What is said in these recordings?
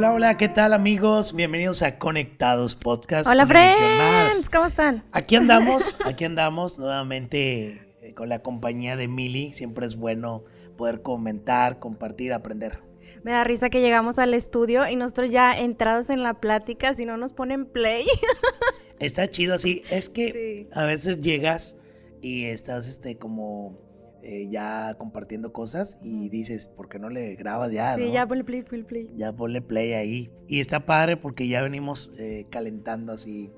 Hola, hola, ¿qué tal, amigos? Bienvenidos a Conectados Podcast. Hola, friends, ¿cómo están? Aquí andamos nuevamente con la compañía de Mili. Siempre es bueno poder comentar, compartir, aprender. Me da risa que llegamos al estudio y nosotros ya entrados en la plática, si no nos ponen play. Está chido así, es que sí. A veces llegas y estás ya compartiendo cosas y dices, ¿por qué no le grabas ya? Sí, ¿no? Ya ponle play. Ya ponle play ahí. Y está padre porque ya venimos calentando así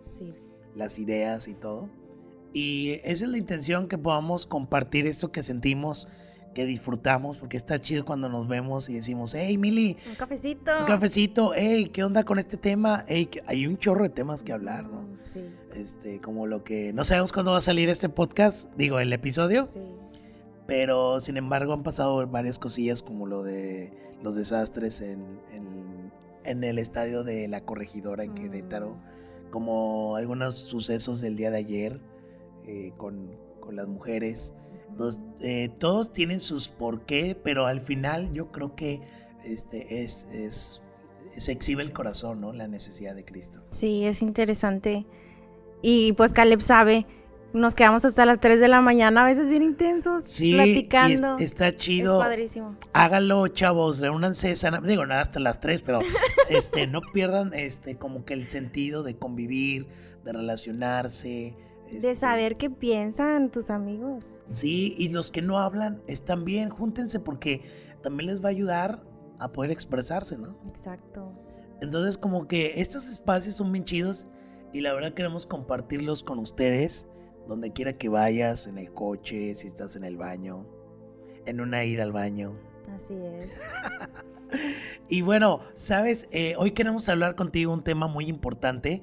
las ideas y todo. Y esa es la intención, que podamos compartir esto que sentimos, que disfrutamos, porque está chido cuando nos vemos y decimos, hey, Mili, un cafecito, hey, ¿qué onda con este tema? Hey, hay un chorro de temas que hablar, ¿no? Sí. Como lo que no sabemos cuándo va a salir este podcast, digo, el episodio. Sí. Pero, sin embargo, han pasado varias cosillas, como lo de los desastres en el estadio de la Corregidora en Querétaro, como algunos sucesos del día de ayer con las mujeres. Entonces, todos tienen sus por qué, pero al final yo creo que se exhibe el corazón, ¿no? La necesidad de Cristo. Sí, es interesante. Y pues Caleb sabe... Nos quedamos hasta las 3 de la mañana, a veces bien intensos, platicando. Sí, está chido. Es padrísimo. Hágalo, chavos, reúnanse, digo, nada hasta las 3, pero no pierdan como que el sentido de convivir, de relacionarse. De saber qué piensan tus amigos. Sí, y los que no hablan están bien, júntense, porque también les va a ayudar a poder expresarse, ¿no? Exacto. Entonces, como que estos espacios son bien chidos y la verdad queremos compartirlos con ustedes. Donde quiera que vayas, en el coche, si estás en el baño, en una ida al baño. Así es. Y bueno, sabes, hoy queremos hablar contigo un tema muy importante.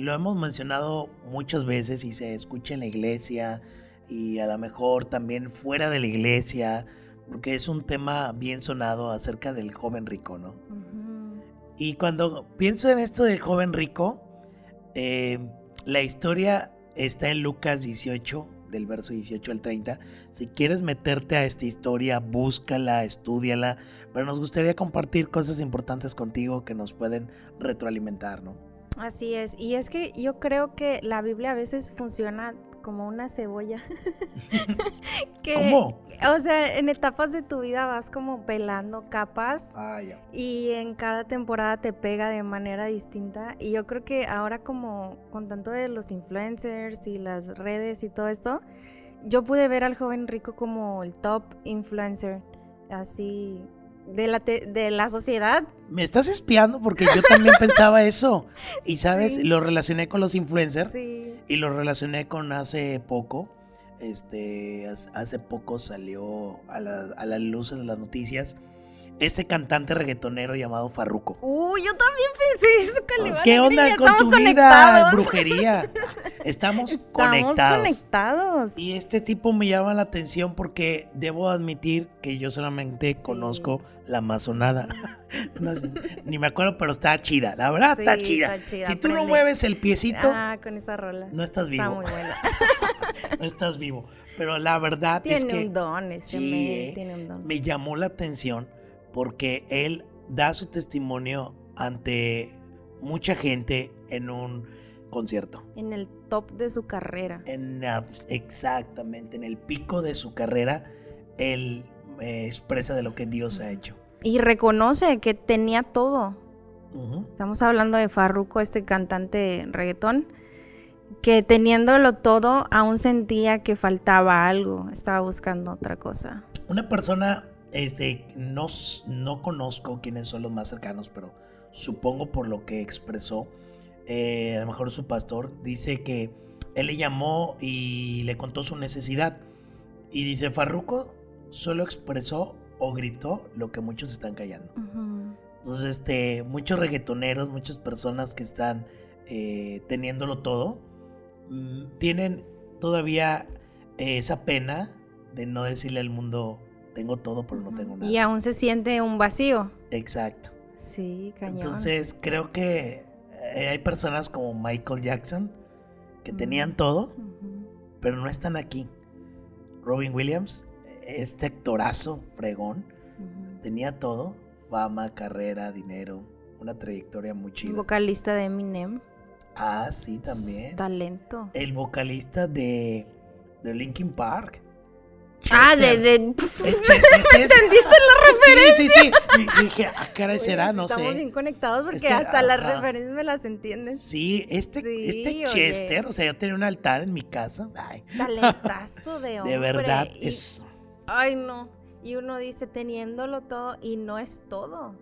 Lo hemos mencionado muchas veces y se escucha en la iglesia y a lo mejor también fuera de la iglesia, porque es un tema bien sonado acerca del joven rico, ¿no? Uh-huh. Y cuando pienso en esto del joven rico, la historia... Está en Lucas 18, del verso 18 al 30. Si quieres meterte a esta historia, búscala, estúdiala. Pero nos gustaría compartir cosas importantes contigo que nos pueden retroalimentar, ¿no? Así es. Y es que yo creo que la Biblia a veces funciona como una cebolla. ¿Cómo? O sea, en etapas de tu vida vas como pelando capas. Ah, ya. Y en cada temporada te pega de manera distinta. Y yo creo que ahora, como con tanto de los influencers y las redes y todo esto, yo pude ver al joven rico como el top influencer, así... De la sociedad. Me estás espiando, porque yo también pensaba eso. Y sabes, lo relacioné con los influencers. Sí. Y lo relacioné con hace poco. Hace poco salió a la luz de las noticias este cantante reggaetonero llamado Farruko. Uy, yo también pensé eso, Calibán. ¿Qué onda con tu vida? Brujería. Estamos conectados. Y este tipo me llama la atención porque debo admitir que yo solamente conozco la mazonada. No sé, ni me acuerdo, pero está chida. La verdad, está chida. Está chida. Si tú no mueves el piecito, con esa rola, no estás vivo. Está muy buena. No estás vivo. Pero la verdad es que... Tiene un don, tiene un don. Me llamó la atención porque él da su testimonio ante mucha gente en un concierto. En el top de su carrera. Exactamente, en el pico de su carrera, él expresa de lo que Dios ha hecho. Y reconoce que tenía todo. Uh-huh. Estamos hablando de Farruko, este cantante de reggaetón, que teniéndolo todo, aún sentía que faltaba algo, estaba buscando otra cosa. Una persona, no conozco quiénes son los más cercanos, pero supongo por lo que expresó, a lo mejor su pastor, dice que él le llamó y le contó su necesidad. Y dice, Farruko solo expresó o gritó lo que muchos están callando. Uh-huh. Entonces, muchos reggaetoneros, muchas personas que están teniéndolo todo, tienen todavía esa pena de no decirle al mundo, tengo todo, pero no tengo nada. Y aún se siente un vacío. Exacto. Sí, cañón. Entonces, creo que hay personas como Michael Jackson que tenían todo, pero no están aquí. Robin Williams, este actorazo fregón, tenía todo, fama, carrera, dinero, una trayectoria muy chida. El vocalista de Eminem. Ah, sí, también. Talento. El vocalista de Linkin Park. Chester. Ah, ¿Me entendiste la referencia? Sí. Dije, ¿a qué hora será? No sé. Estamos bien conectados porque hasta las referencias me las entiendes. Sí, Chester, o sea, yo tenía un altar en mi casa. Ay. Talentazo de hombre. De verdad, eso. Ay, no. Y uno dice, teniéndolo todo, y no es todo.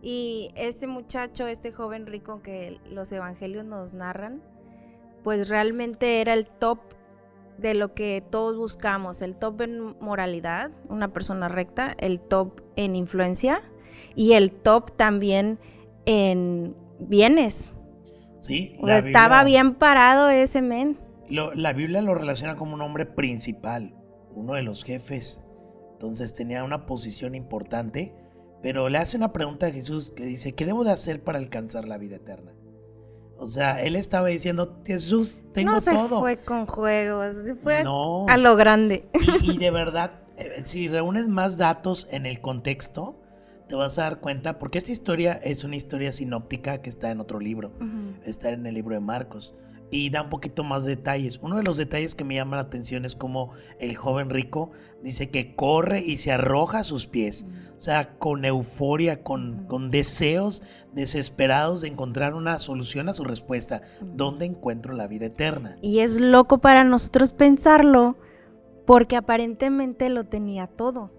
Y este muchacho, este joven rico que los evangelios nos narran, pues realmente era el top de lo que todos buscamos, el top en moralidad, una persona recta, el top en influencia y el top también en bienes. Sí, o sea, estaba bien parado ese men. La Biblia lo relaciona como un hombre principal, uno de los jefes, entonces tenía una posición importante, pero le hace una pregunta a Jesús que dice, ¿qué debo de hacer para alcanzar la vida eterna? O sea, él estaba diciendo, Jesús, tengo todo. No se fue con juegos, se fue a lo grande. Y de verdad, si reúnes más datos en el contexto, te vas a dar cuenta, porque esta historia es una historia sinóptica que está en otro libro, uh-huh. Está en el libro de Marcos, y da un poquito más detalles. Uno de los detalles que me llama la atención es como el joven rico dice que corre y se arroja a sus pies. Uh-huh. O sea, con euforia, con deseos desesperados de encontrar una solución a su respuesta. ¿Dónde encuentro la vida eterna? Y es loco para nosotros pensarlo, porque aparentemente lo tenía todo.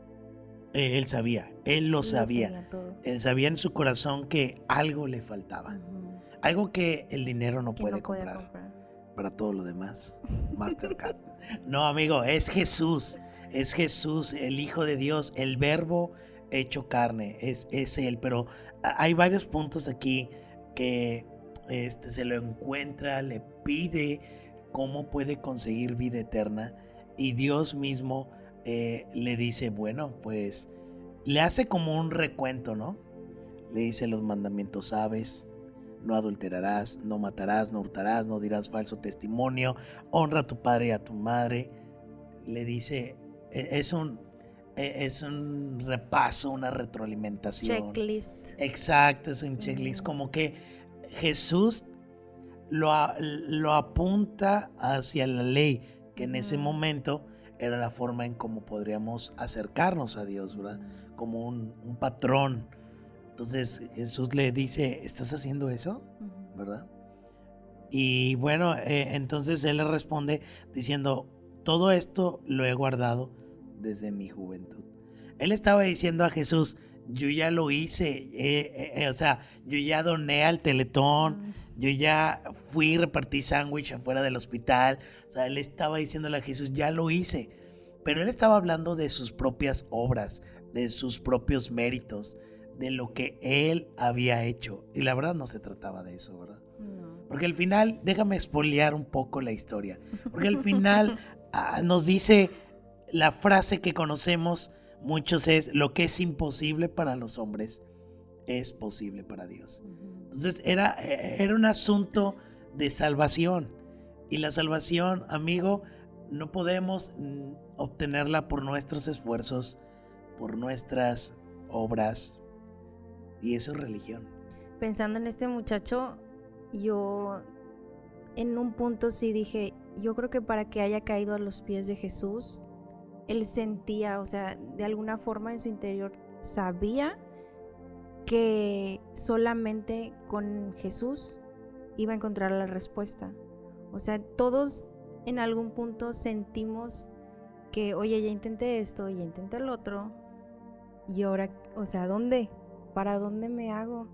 Él sabía, él lo sabía. Él sabía en su corazón que algo le faltaba. Uh-huh. Algo que el dinero no puede comprar. Para todo lo demás, Mastercard. No, amigo, es Jesús, el Hijo de Dios, el Verbo hecho carne, es él, pero hay varios puntos aquí que se lo encuentra, le pide cómo puede conseguir vida eterna y Dios mismo le dice, bueno, pues le hace como un recuento, ¿no? Le dice los mandamientos, sabes, no adulterarás, no matarás, no hurtarás, no dirás falso testimonio, honra a tu padre y a tu madre, le dice, es un repaso, una retroalimentación. Checklist. Exacto, es un checklist. Uh-huh. Como que Jesús lo apunta hacia la ley, que en uh-huh. ese momento era la forma en cómo podríamos acercarnos a Dios, ¿verdad? Uh-huh. Como un patrón. Entonces Jesús le dice, ¿estás haciendo eso? Uh-huh. ¿Verdad? Y bueno, entonces él le responde diciendo, todo esto lo he guardado desde mi juventud. Él estaba diciendo a Jesús, yo ya lo hice, o sea, yo ya doné al Teletón, yo ya fui y repartí sándwich afuera del hospital, o sea, él estaba diciéndole a Jesús, ya lo hice, pero él estaba hablando de sus propias obras, de sus propios méritos, de lo que él había hecho, y la verdad no se trataba de eso, ¿verdad? No. Porque al final, déjame spoilear un poco la historia, porque al final nos dice... La frase que conocemos muchos es, lo que es imposible para los hombres es posible para Dios. Entonces era un asunto de salvación. Y la salvación, amigo, no podemos obtenerla por nuestros esfuerzos, por nuestras obras. Y eso es religión. Pensando en este muchacho, yo en un punto sí dije, yo creo que para que haya caído a los pies de Jesús... Él sentía, o sea, de alguna forma en su interior sabía que solamente con Jesús iba a encontrar la respuesta. O sea, todos en algún punto sentimos que, oye, ya intenté esto, ya intenté el otro, y ahora, o sea, ¿dónde? ¿Para dónde me hago?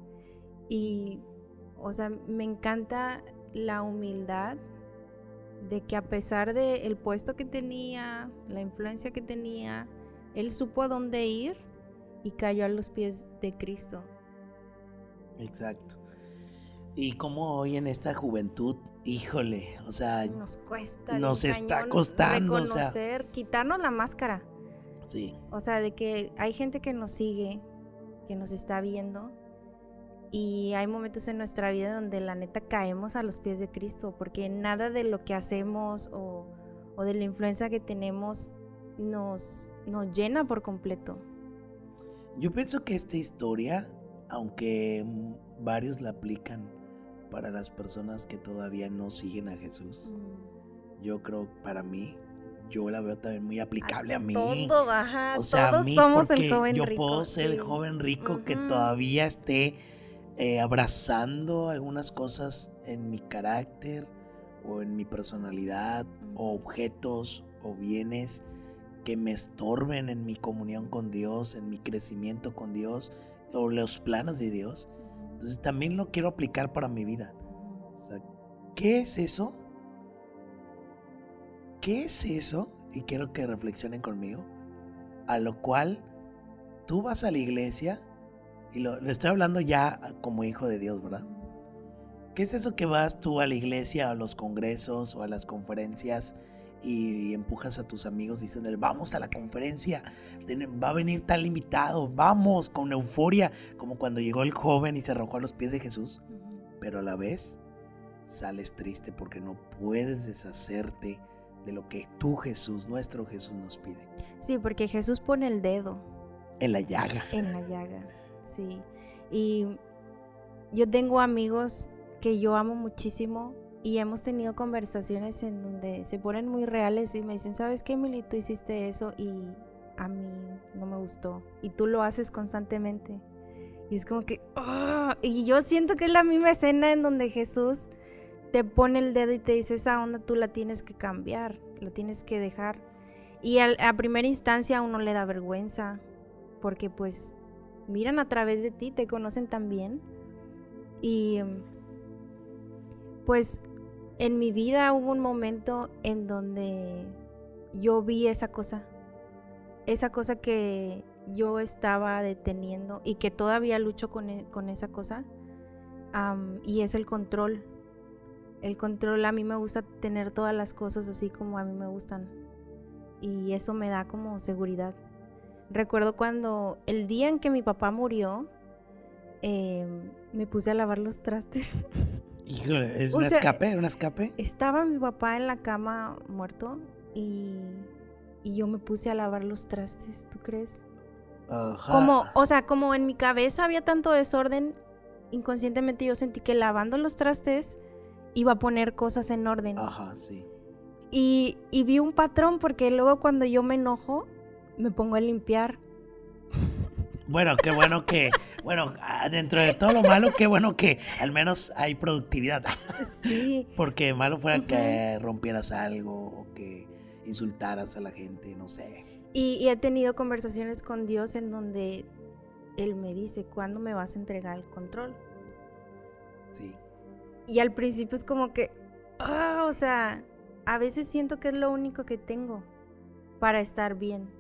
Y, o sea, me encanta la humildad de que a pesar del puesto que tenía, la influencia que tenía, él supo a dónde ir y cayó a los pies de Cristo. Exacto. Y como hoy en esta juventud, híjole, o sea, nos cuesta, nos está costando reconocer, o sea, quitarnos la máscara. Sí. O sea, de que hay gente que nos sigue, que nos está viendo. Y hay momentos en nuestra vida donde la neta caemos a los pies de Cristo, porque nada de lo que hacemos o de la influencia que tenemos nos llena por completo. Yo pienso que esta historia, aunque varios la aplican para las personas que todavía no siguen a Jesús, yo creo, para mí, yo la veo también muy aplicable a mí. Todo, ajá, o sea, todos a mí, somos el joven rico. Yo puedo ser el joven rico que todavía esté abrazando algunas cosas en mi carácter o en mi personalidad, o objetos o bienes que me estorben en mi comunión con Dios, en mi crecimiento con Dios o los planos de Dios. Entonces también lo quiero aplicar para mi vida. O sea, ¿qué es eso? ¿Qué es eso? Y quiero que reflexionen conmigo. A lo cual tú vas a la iglesia, y lo estoy hablando ya como hijo de Dios, ¿verdad? ¿Qué es eso que vas tú a la iglesia, a los congresos o a las conferencias y empujas a tus amigos diciéndole, vamos a la conferencia, va a venir tal invitado, vamos, con euforia, como cuando llegó el joven y se arrojó a los pies de Jesús? Pero a la vez sales triste porque no puedes deshacerte de lo que tú, Jesús, nuestro Jesús, nos pide. Sí, porque Jesús pone el dedo en la llaga. En la llaga, sí. Y yo tengo amigos que yo amo muchísimo y hemos tenido conversaciones en donde se ponen muy reales y me dicen, ¿sabes qué, Mili? Tú hiciste eso y a mí no me gustó. Y tú lo haces constantemente. Y es como que... ¡oh! Y yo siento que es la misma escena en donde Jesús te pone el dedo y te dice, esa onda tú la tienes que cambiar, la tienes que dejar. Y a primera instancia a uno le da vergüenza, porque pues miran a través de ti, te conocen también. Y pues en mi vida hubo un momento en donde yo vi esa cosa que yo estaba deteniendo y que todavía lucho con esa cosa, y es el control. El control, a mí me gusta tener todas las cosas así como a mí me gustan. Y eso me da como seguridad. Recuerdo cuando el día en que mi papá murió, me puse a lavar los trastes. Híjole, es un escape, un escape. Estaba mi papá en la cama muerto y yo me puse a lavar los trastes, ¿tú crees? Ajá. Como en mi cabeza había tanto desorden, inconscientemente yo sentí que lavando los trastes iba a poner cosas en orden. Ajá, sí. Y vi un patrón, porque luego cuando yo me enojo, me pongo a limpiar. Bueno, qué bueno que... bueno, dentro de todo lo malo, qué bueno que al menos hay productividad. Sí. Porque malo fuera que rompieras algo o que insultaras a la gente, no sé. Y he tenido conversaciones con Dios en donde Él me dice, ¿cuándo me vas a entregar el control? Sí. Y al principio es como que, o sea, a veces siento que es lo único que tengo para estar bien.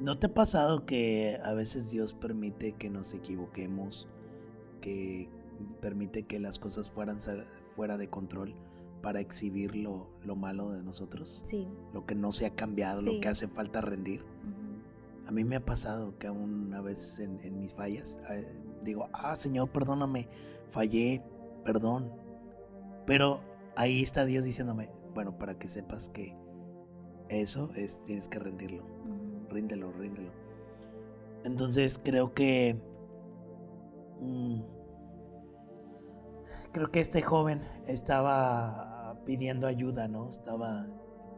¿No te ha pasado que a veces Dios permite que nos equivoquemos, que permite que las cosas fueran fuera de control para exhibir lo malo de nosotros? Sí. Lo que no se ha cambiado, sí. Lo que hace falta rendir. Uh-huh. A mí me ha pasado que aún a veces en mis fallas digo, Señor, perdóname, fallé. Perdón, pero ahí está Dios diciéndome, bueno, para que sepas que eso es, tienes que rendirlo, ríndelo. Entonces creo que este joven estaba pidiendo ayuda, ¿no? Estaba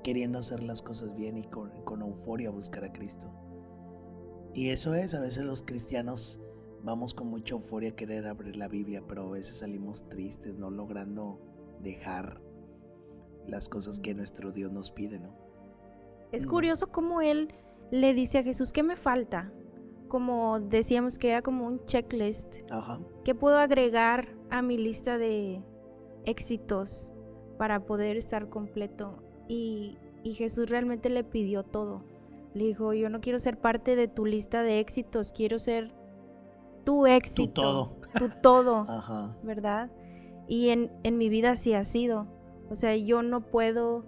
queriendo hacer las cosas bien y con euforia buscar a Cristo. Y eso es, a veces los cristianos vamos con mucha euforia a querer abrir la Biblia, pero a veces salimos tristes, no logrando dejar las cosas que nuestro Dios nos pide, ¿no? Es curioso cómo Él le dice a Jesús, ¿qué me falta? Como decíamos que era como un checklist. Ajá. ¿Qué puedo agregar a mi lista de éxitos para poder estar completo? Y Jesús realmente le pidió todo. Le dijo, yo no quiero ser parte de tu lista de éxitos, quiero ser tu éxito, tu todo, ajá, ¿verdad? Y en mi vida sí ha sido, o sea, yo no puedo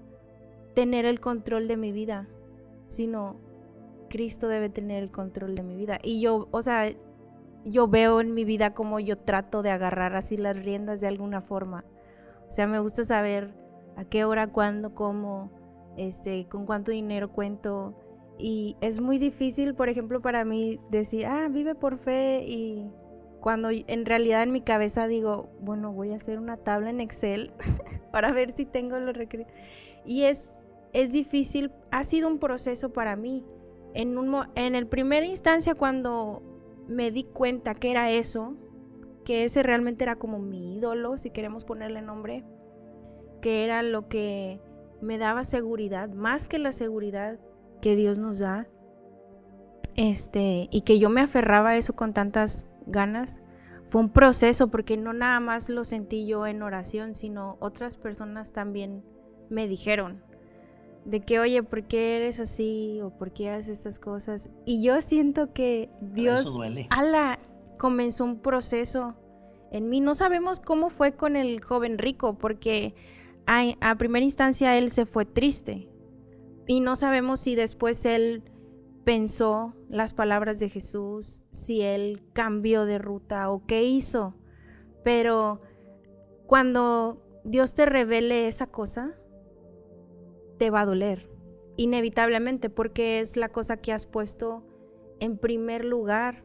tener el control de mi vida, sino Cristo debe tener el control de mi vida. Y yo, o sea, yo veo en mi vida como yo trato de agarrar así las riendas de alguna forma, o sea, me gusta saber a qué hora, cuándo, cómo, con cuánto dinero cuento, y es muy difícil, por ejemplo, para mí decir, vive por fe, y cuando en realidad en mi cabeza digo, bueno, voy a hacer una tabla en Excel para ver si tengo los requisitos. Y es difícil, ha sido un proceso para mí. En primera instancia, cuando me di cuenta que era eso, que ese realmente era como mi ídolo, si queremos ponerle nombre, que era lo que me daba seguridad, más que la seguridad que Dios nos da, y que yo me aferraba a eso con tantas ganas. Fue un proceso, porque no nada más lo sentí yo en oración, sino otras personas también me dijeron de que, oye, ¿por qué eres así? ¿O por qué haces estas cosas? Y yo siento que Dios, comenzó un proceso en mí. No sabemos cómo fue con el joven rico, porque a primera instancia él se fue triste. Y no sabemos si después él pensó las palabras de Jesús, si él cambió de ruta o qué hizo. Pero cuando Dios te revele esa cosa, te va a doler, inevitablemente, porque es la cosa que has puesto en primer lugar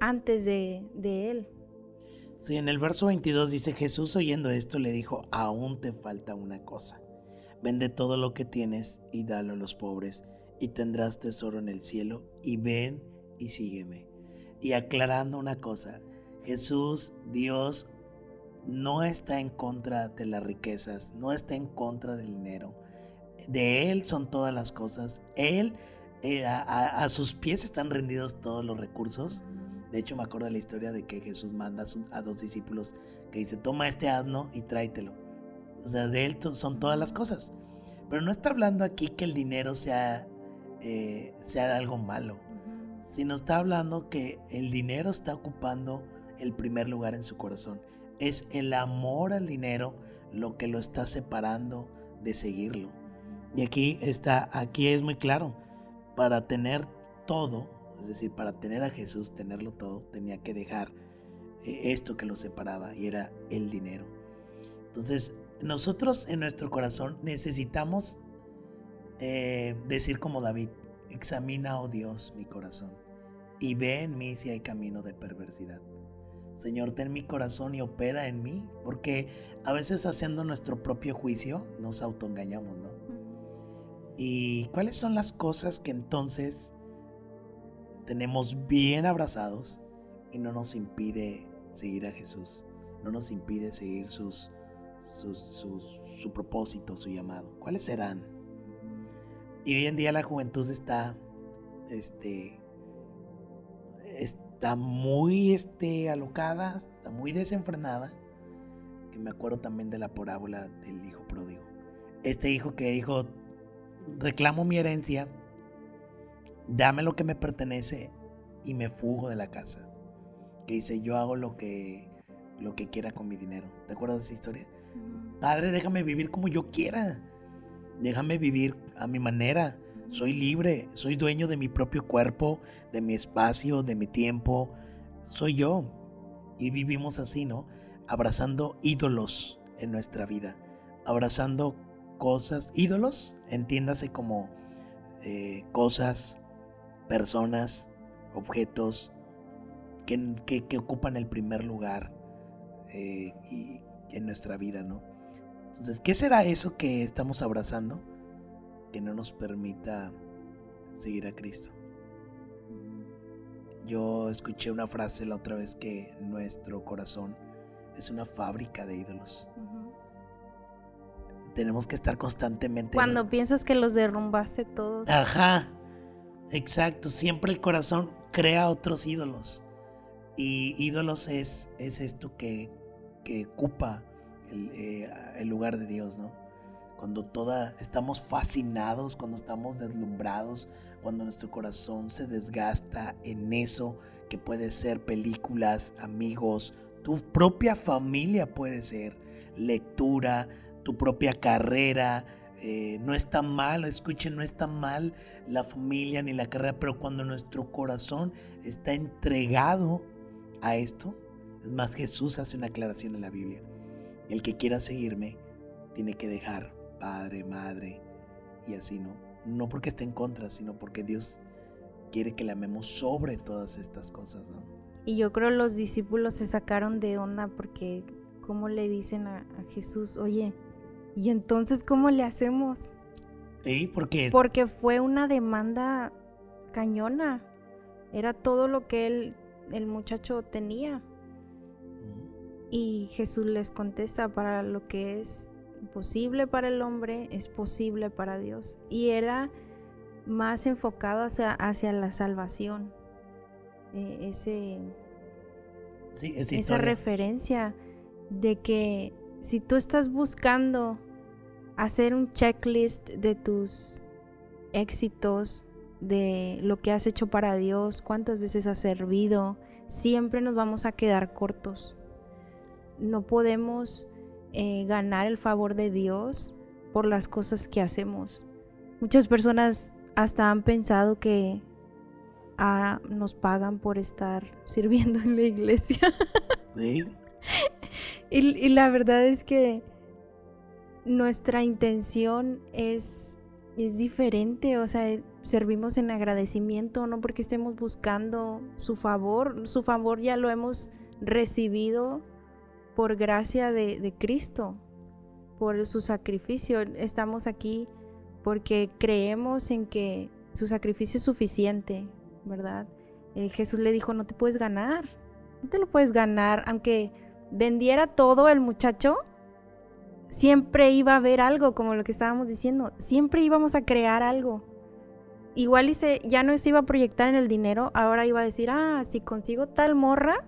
antes de él. Sí, en el verso 22 dice, Jesús oyendo esto le dijo, aún te falta una cosa. Vende todo lo que tienes y dalo a los pobres y tendrás tesoro en el cielo, y ven y sígueme. Y aclarando una cosa, Jesús, Dios, no está en contra de las riquezas, no está en contra del dinero. De Él son todas las cosas. Él, a sus pies están rendidos todos los recursos. De hecho, me acuerdo de la historia de que Jesús manda a dos discípulos que dice, toma este asno y tráetelo. O sea, de él son todas las cosas. Pero no está hablando aquí que el dinero sea algo malo, sino está hablando que el dinero está ocupando el primer lugar en su corazón. Es el amor al dinero lo que lo está separando de seguirlo. Y aquí es muy claro, para tener todo, es decir, para tener a Jesús, tenerlo todo, tenía que dejar esto que lo separaba, y era el dinero. Entonces, nosotros en nuestro corazón necesitamos decir como David, examina, oh Dios, mi corazón, y ve en mí si hay camino de perversidad. Señor, ten mi corazón y opera en mí, porque a veces haciendo nuestro propio juicio nos autoengañamos, ¿no? ¿Y cuáles son las cosas que entonces tenemos bien abrazados y no nos impide seguir a Jesús, no nos impide seguir su propósito, su llamado? ¿Cuáles serán? Y hoy en día la juventud está muy alocada, está muy desenfrenada, que me acuerdo también de la parábola del hijo pródigo. Este hijo que dijo, reclamo mi herencia, dame lo que me pertenece y me fugo de la casa. Que dice, yo hago lo que quiera con mi dinero. ¿Te acuerdas de esa historia? Padre, déjame vivir como yo quiera. Déjame vivir a mi manera. Soy libre, soy dueño de mi propio cuerpo, de mi espacio, de mi tiempo. Soy yo. Y vivimos así, ¿no? Abrazando ídolos en nuestra vida. Abrazando cosas, ídolos, entiéndase como cosas, personas, objetos que ocupan el primer lugar y en nuestra vida, ¿no? Entonces, ¿qué será eso que estamos abrazando que no nos permita seguir a Cristo? Yo escuché una frase la otra vez, que nuestro corazón es una fábrica de ídolos. Tenemos que estar constantemente... Cuando piensas que los derrumbaste todos. Ajá, exacto. Siempre el corazón crea otros ídolos. Y ídolos es esto que ocupa el lugar de Dios, ¿no? Cuando estamos fascinados, cuando estamos deslumbrados, cuando nuestro corazón se desgasta en eso, que puede ser películas, amigos, tu propia familia puede ser, lectura, tu propia carrera. No está mal, escuchen, no está mal la familia ni la carrera, pero cuando nuestro corazón está entregado a esto, es más, Jesús hace una aclaración en la Biblia. El que quiera seguirme tiene que dejar padre, madre y así, ¿no? no porque esté en contra, sino porque Dios quiere que le amemos sobre todas estas cosas, ¿no? Y yo creo los discípulos se sacaron de onda porque ¿cómo le dicen a Jesús? Oye, ¿y entonces cómo le hacemos? ¿Y por qué? Porque fue una demanda cañona. Era todo lo que el muchacho tenía. Y Jesús les contesta, para lo que es imposible para el hombre, es posible para Dios. Y era más enfocado hacia la salvación. Esa referencia de que si tú estás buscando hacer un checklist de tus éxitos, de lo que has hecho para Dios, cuántas veces has servido, siempre nos vamos a quedar cortos. No podemos ganar el favor de Dios por las cosas que hacemos. Muchas personas hasta han pensado que nos pagan por estar sirviendo en la iglesia. ¿Sí? Y la verdad es que nuestra intención es diferente, o sea, servimos en agradecimiento, no porque estemos buscando su favor ya lo hemos recibido por gracia de Cristo, por su sacrificio. Estamos aquí porque creemos en que su sacrificio es suficiente, ¿verdad? Jesús le dijo, no te lo puedes ganar, aunque vendiera todo el muchacho. Siempre iba a haber algo, como lo que estábamos diciendo. Siempre íbamos a crear algo. Igual ya no se iba a proyectar en el dinero. Ahora iba a decir, si consigo tal morra.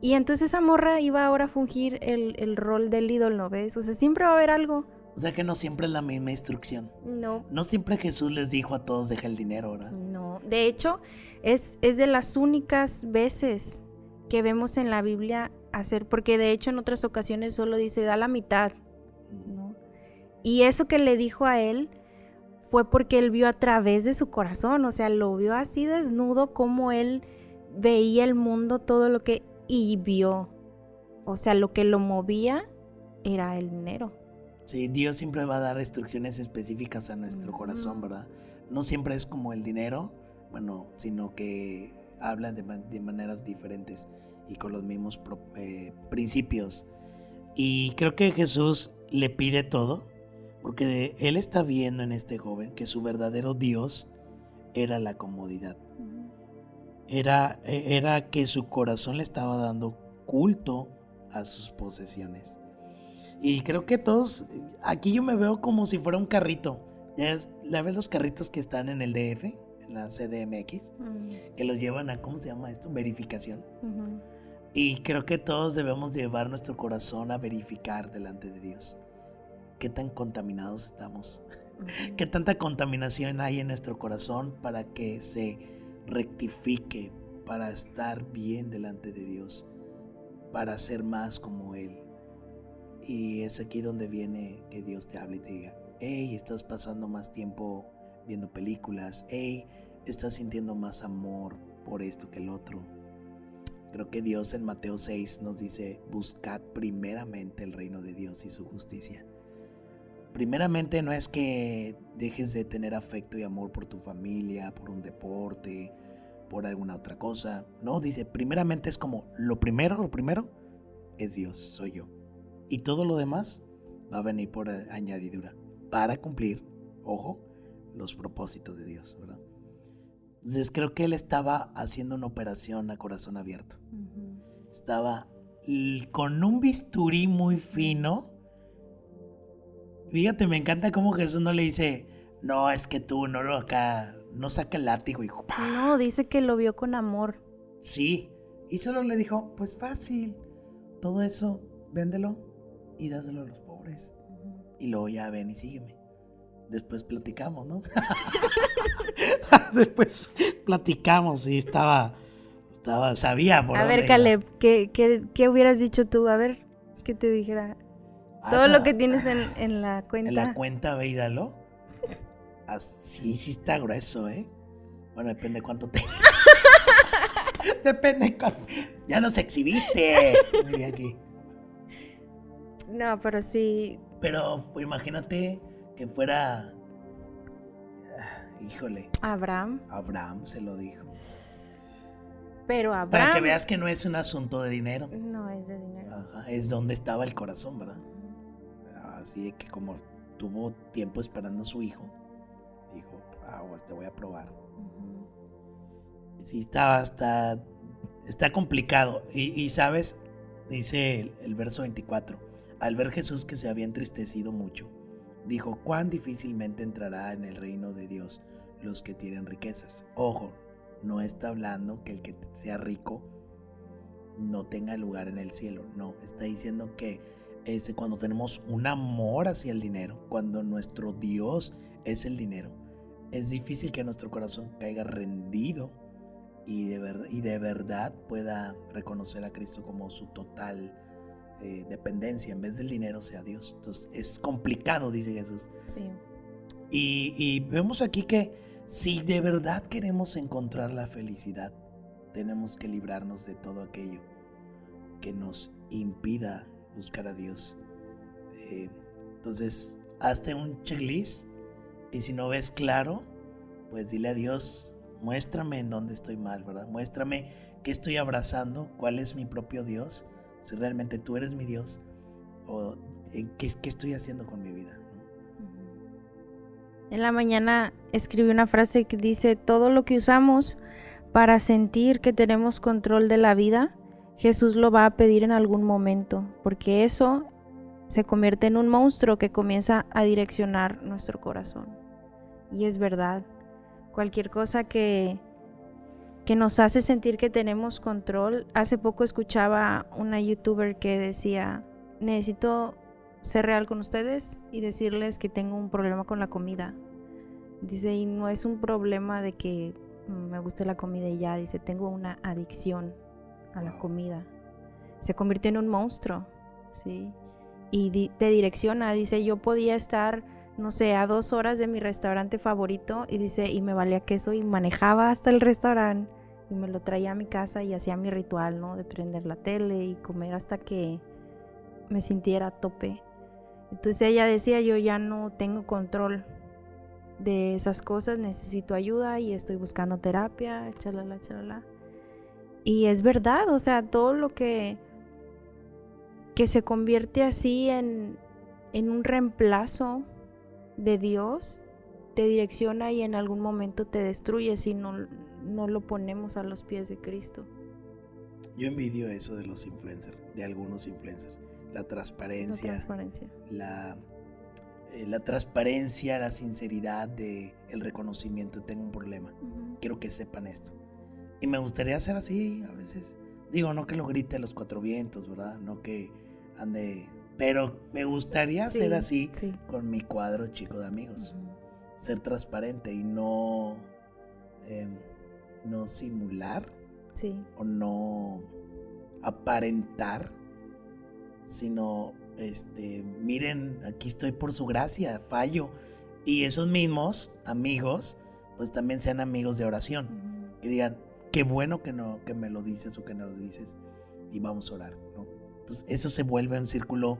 Y entonces esa morra iba ahora a fungir el rol del ídolo, ¿ves? O sea, siempre va a haber algo. O sea que no siempre es la misma instrucción. No. No siempre Jesús les dijo a todos, deja el dinero, ¿verdad? No. De hecho, es de las únicas veces que vemos en la Biblia hacer, porque de hecho en otras ocasiones solo dice da la mitad, ¿no? Y eso que le dijo a él fue porque él vio a través de su corazón, o sea, lo vio así desnudo, como él veía el mundo, todo lo que, y vio, o sea, lo que lo movía era el dinero. Sí, Dios siempre va a dar instrucciones específicas a nuestro corazón, ¿verdad? No siempre es como el dinero, bueno, sino que hablan de maneras diferentes y con los mismos principios. Y creo que Jesús le pide todo, porque él está viendo en este joven que su verdadero Dios era la comodidad. Era que su corazón le estaba dando culto a sus posesiones. Y creo que todos, aquí yo me veo como si fuera un carrito. ¿Ya ves los carritos que están en el DF? En la CDMX, que los llevan a, ¿cómo se llama esto? Verificación. Y creo que todos debemos llevar nuestro corazón a verificar delante de Dios qué tan contaminados estamos, qué tanta contaminación hay en nuestro corazón, para que se rectifique, para estar bien delante de Dios, para ser más como Él. Y es aquí donde viene que Dios te hable y te diga, hey, estás pasando más tiempo viendo películas, hey, estás sintiendo más amor por esto que el otro. Creo que Dios en Mateo 6 nos dice, buscad primeramente el reino de Dios y su justicia. Primeramente no es que dejes de tener afecto y amor por tu familia, por un deporte, por alguna otra cosa. No, dice, primeramente es como, lo primero es Dios, soy yo. Y todo lo demás va a venir por añadidura, para cumplir, ojo, los propósitos de Dios, ¿verdad? Entonces creo que él estaba haciendo una operación a corazón abierto. Estaba con un bisturí muy fino. Fíjate, me encanta cómo Jesús no le dice, no, es que tú no lo acá, no saca el látigo y ¡pah! No, dice que lo vio con amor. Sí, y solo le dijo, pues fácil, todo eso, véndelo y dáselo a los pobres. Y luego ya ven y sígueme. Después platicamos, ¿no? Después platicamos y estaba sabía por a ver, Caleb, ¿qué hubieras dicho tú? A ver, que te dijera. Todo lo que tienes en la cuenta. En la cuenta, ve y dalo. Así sí está grueso, ¿eh? Bueno, depende cuánto tengas. Depende cuánto. Ya nos exhibiste. Diría aquí. No, pero sí. Pero imagínate que fuera Híjole. Abraham se lo dijo. Pero Abraham... Para que veas que no es un asunto de dinero. No es de dinero. Ajá, es donde estaba el corazón, ¿verdad? Así que como tuvo tiempo esperando a su hijo, dijo, aguas, te voy a probar. Uh-huh. Sí, está complicado. Y ¿sabes? Dice el verso 24. Al ver Jesús que se había entristecido mucho, dijo, cuán difícilmente entrará en el reino de Dios los que tienen riquezas. Ojo, no está hablando que el que sea rico no tenga lugar en el cielo. No, está diciendo que cuando tenemos un amor hacia el dinero, cuando nuestro Dios es el dinero, es difícil que nuestro corazón caiga rendido y de verdad pueda reconocer a Cristo como su total dependencia. En vez del dinero sea Dios. Entonces es complicado, dice Jesús. Sí. Y vemos aquí que si de verdad queremos encontrar la felicidad, tenemos que librarnos de todo aquello que nos impida buscar a Dios. Entonces, hazte un checklist y si no ves claro, pues dile a Dios, muéstrame en dónde estoy mal, ¿verdad? Muéstrame qué estoy abrazando, cuál es mi propio Dios, si realmente tú eres mi Dios o qué estoy haciendo con mi vida. En la mañana escribí una frase que dice, todo lo que usamos para sentir que tenemos control de la vida, Jesús lo va a pedir en algún momento, porque eso se convierte en un monstruo que comienza a direccionar nuestro corazón. Y es verdad, cualquier cosa que nos hace sentir que tenemos control. Hace poco escuchaba una youtuber que decía, necesito ser real con ustedes y decirles que tengo un problema con la comida. Dice, y no es un problema de que me guste la comida y ya. Dice, tengo una adicción a la comida. Se convirtió en un monstruo, ¿sí? Y te direcciona. Dice, yo podía estar, no sé, a 2 horas de mi restaurante favorito y dice, y me valía queso y manejaba hasta el restaurante y me lo traía a mi casa y hacía mi ritual, ¿no? De prender la tele y comer hasta que me sintiera a tope. Entonces ella decía, yo ya no tengo control de esas cosas, necesito ayuda y estoy buscando terapia, chalala, chalala. Y es verdad, o sea, todo lo que se convierte así en un reemplazo de Dios, te direcciona y en algún momento te destruye si no lo ponemos a los pies de Cristo. Yo envidio eso de los influencers, de algunos influencers. La transparencia. La transparencia, la sinceridad de el reconocimiento. Tengo un problema, uh-huh. Quiero que sepan esto. Y me gustaría ser así a veces. Digo, no que lo grite a los 4 vientos, ¿verdad? No que ande... Pero me gustaría ser así con mi cuadro chico de amigos. Uh-huh. Ser transparente y no simular o no aparentar, sino miren, aquí estoy por su gracia, fallo. Y esos mismos amigos pues también sean amigos de oración, uh-huh. Y digan, qué bueno que me lo dices o que no lo dices, y vamos a orar, ¿no? Entonces eso se vuelve un círculo,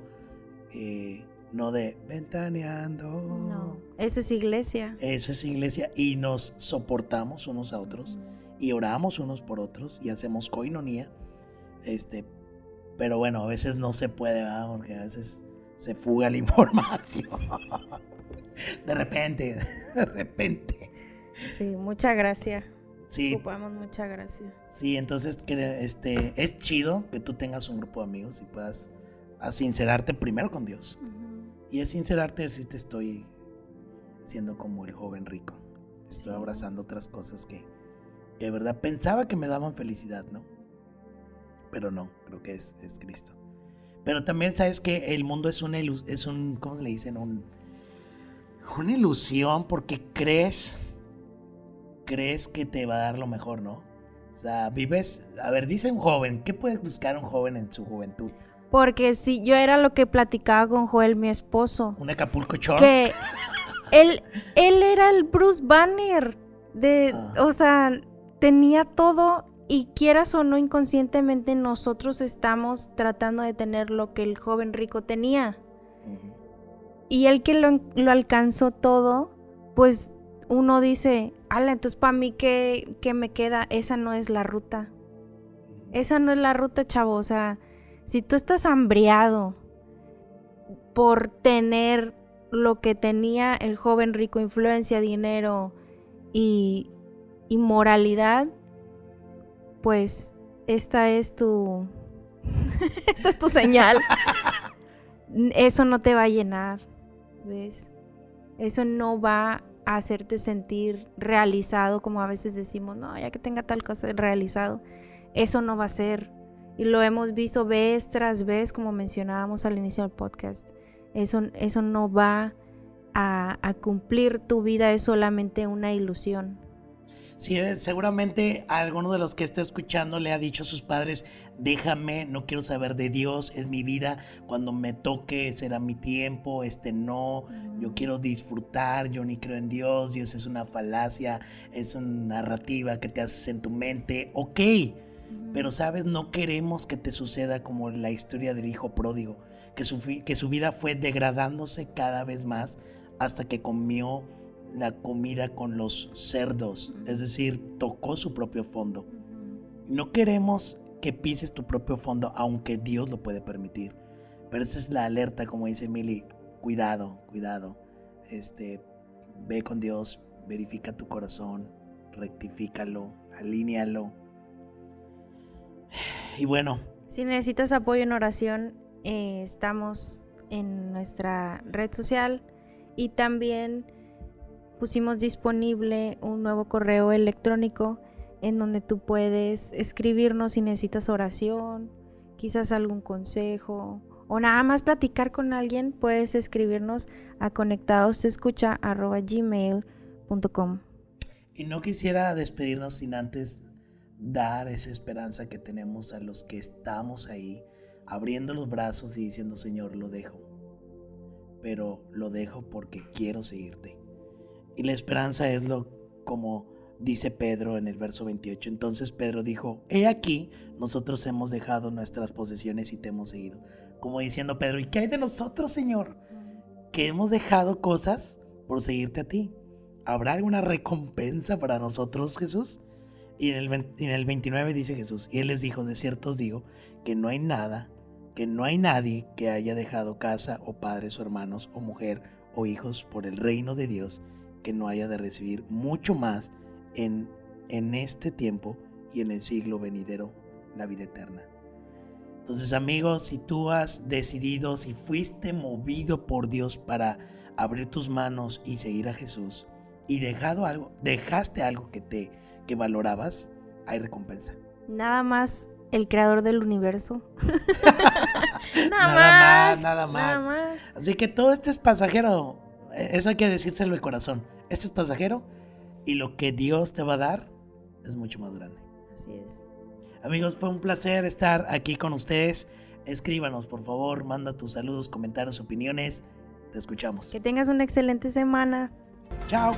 no de ventaneando, no, eso es iglesia, y nos soportamos unos a otros, uh-huh. Y oramos unos por otros y hacemos coinonía, pero bueno, a veces no se puede, ¿verdad? Porque a veces se fuga la información. De repente. Sí, mucha gracia. Sí. Ocupamos mucha gracia. Sí, entonces es chido que tú tengas un grupo de amigos y puedas sincerarte primero con Dios. Uh-huh. Y es sincerarte si te estoy siendo como el joven rico. Estoy abrazando otras cosas que de verdad pensaba que me daban felicidad, ¿no? Pero no, creo que es Cristo. Pero también sabes que el mundo es un ¿cómo se le dicen? Una ilusión, porque crees que te va a dar lo mejor, ¿no? O sea, dice un joven, ¿qué puedes buscar un joven en su juventud? Porque si yo era lo que platicaba con Joel, mi esposo. Un Acapulco Shore. Que él era el Bruce Banner o sea, tenía todo. Y quieras o no, inconscientemente nosotros estamos tratando de tener lo que el joven rico tenía. Uh-huh. Y él que lo alcanzó todo, pues uno dice, ala, entonces para mí ¿qué me queda? Esa no es la ruta. Esa no es la ruta, chavo. O sea, si tú estás hambriado por tener lo que tenía el joven rico, influencia, dinero y moralidad, pues esta es tu... esta es tu señal. Eso no te va a llenar, ¿ves? Eso no va a hacerte sentir realizado, como a veces decimos, no, ya que tenga tal cosa realizado. Eso no va a ser. Y lo hemos visto vez tras vez, como mencionábamos al inicio del podcast. Eso no va a cumplir tu vida, es solamente una ilusión. Sí, seguramente a alguno de los que está escuchando le ha dicho a sus padres, déjame, no quiero saber de Dios, es mi vida, cuando me toque será mi tiempo, no, yo quiero disfrutar, yo ni creo en Dios, Dios es una falacia, es una narrativa que te haces en tu mente, ok, pero sabes, no queremos que te suceda como la historia del hijo pródigo, que su vida fue degradándose cada vez más hasta que comió la comida con los cerdos, es decir, tocó su propio fondo. No queremos que pises tu propio fondo, aunque Dios lo puede permitir, pero esa es la alerta, como dice Mili, cuidado, ve con Dios, verifica tu corazón, rectifícalo, alínealo. Y bueno, si necesitas apoyo en oración, estamos en nuestra red social y también pusimos disponible un nuevo correo electrónico en donde tú puedes escribirnos si necesitas oración, quizás algún consejo o nada más platicar con alguien. Puedes escribirnos a conectadosescucha@gmail.com. Y no quisiera despedirnos sin antes dar esa esperanza que tenemos a los que estamos ahí, abriendo los brazos y diciendo, Señor, lo dejo, pero lo dejo porque quiero seguirte. Y la esperanza es como dice Pedro en el verso 28. Entonces Pedro dijo, he aquí, nosotros hemos dejado nuestras posesiones y te hemos seguido. Como diciendo Pedro, ¿y qué hay de nosotros, Señor? Que hemos dejado cosas por seguirte a ti. ¿Habrá alguna recompensa para nosotros, Jesús? Y en el 29 dice Jesús, y él les dijo, de cierto os digo, que no hay nada, que no hay nadie que haya dejado casa o padres o hermanos o mujer o hijos por el reino de Dios, que no haya de recibir mucho más en este tiempo y en el siglo venidero la vida eterna. Entonces, amigos, si tú has decidido, si fuiste movido por Dios para abrir tus manos y seguir a Jesús y dejaste algo que valorabas, hay recompensa. Nada más el creador del universo. Nada más. Así que todo esto es pasajero. Eso hay que decírselo al corazón. Esto es pasajero y lo que Dios te va a dar es mucho más grande. Así es. Amigos, fue un placer estar aquí con ustedes. Escríbanos, por favor, manda tus saludos, comentarios, opiniones. Te escuchamos. Que tengas una excelente semana. Chao.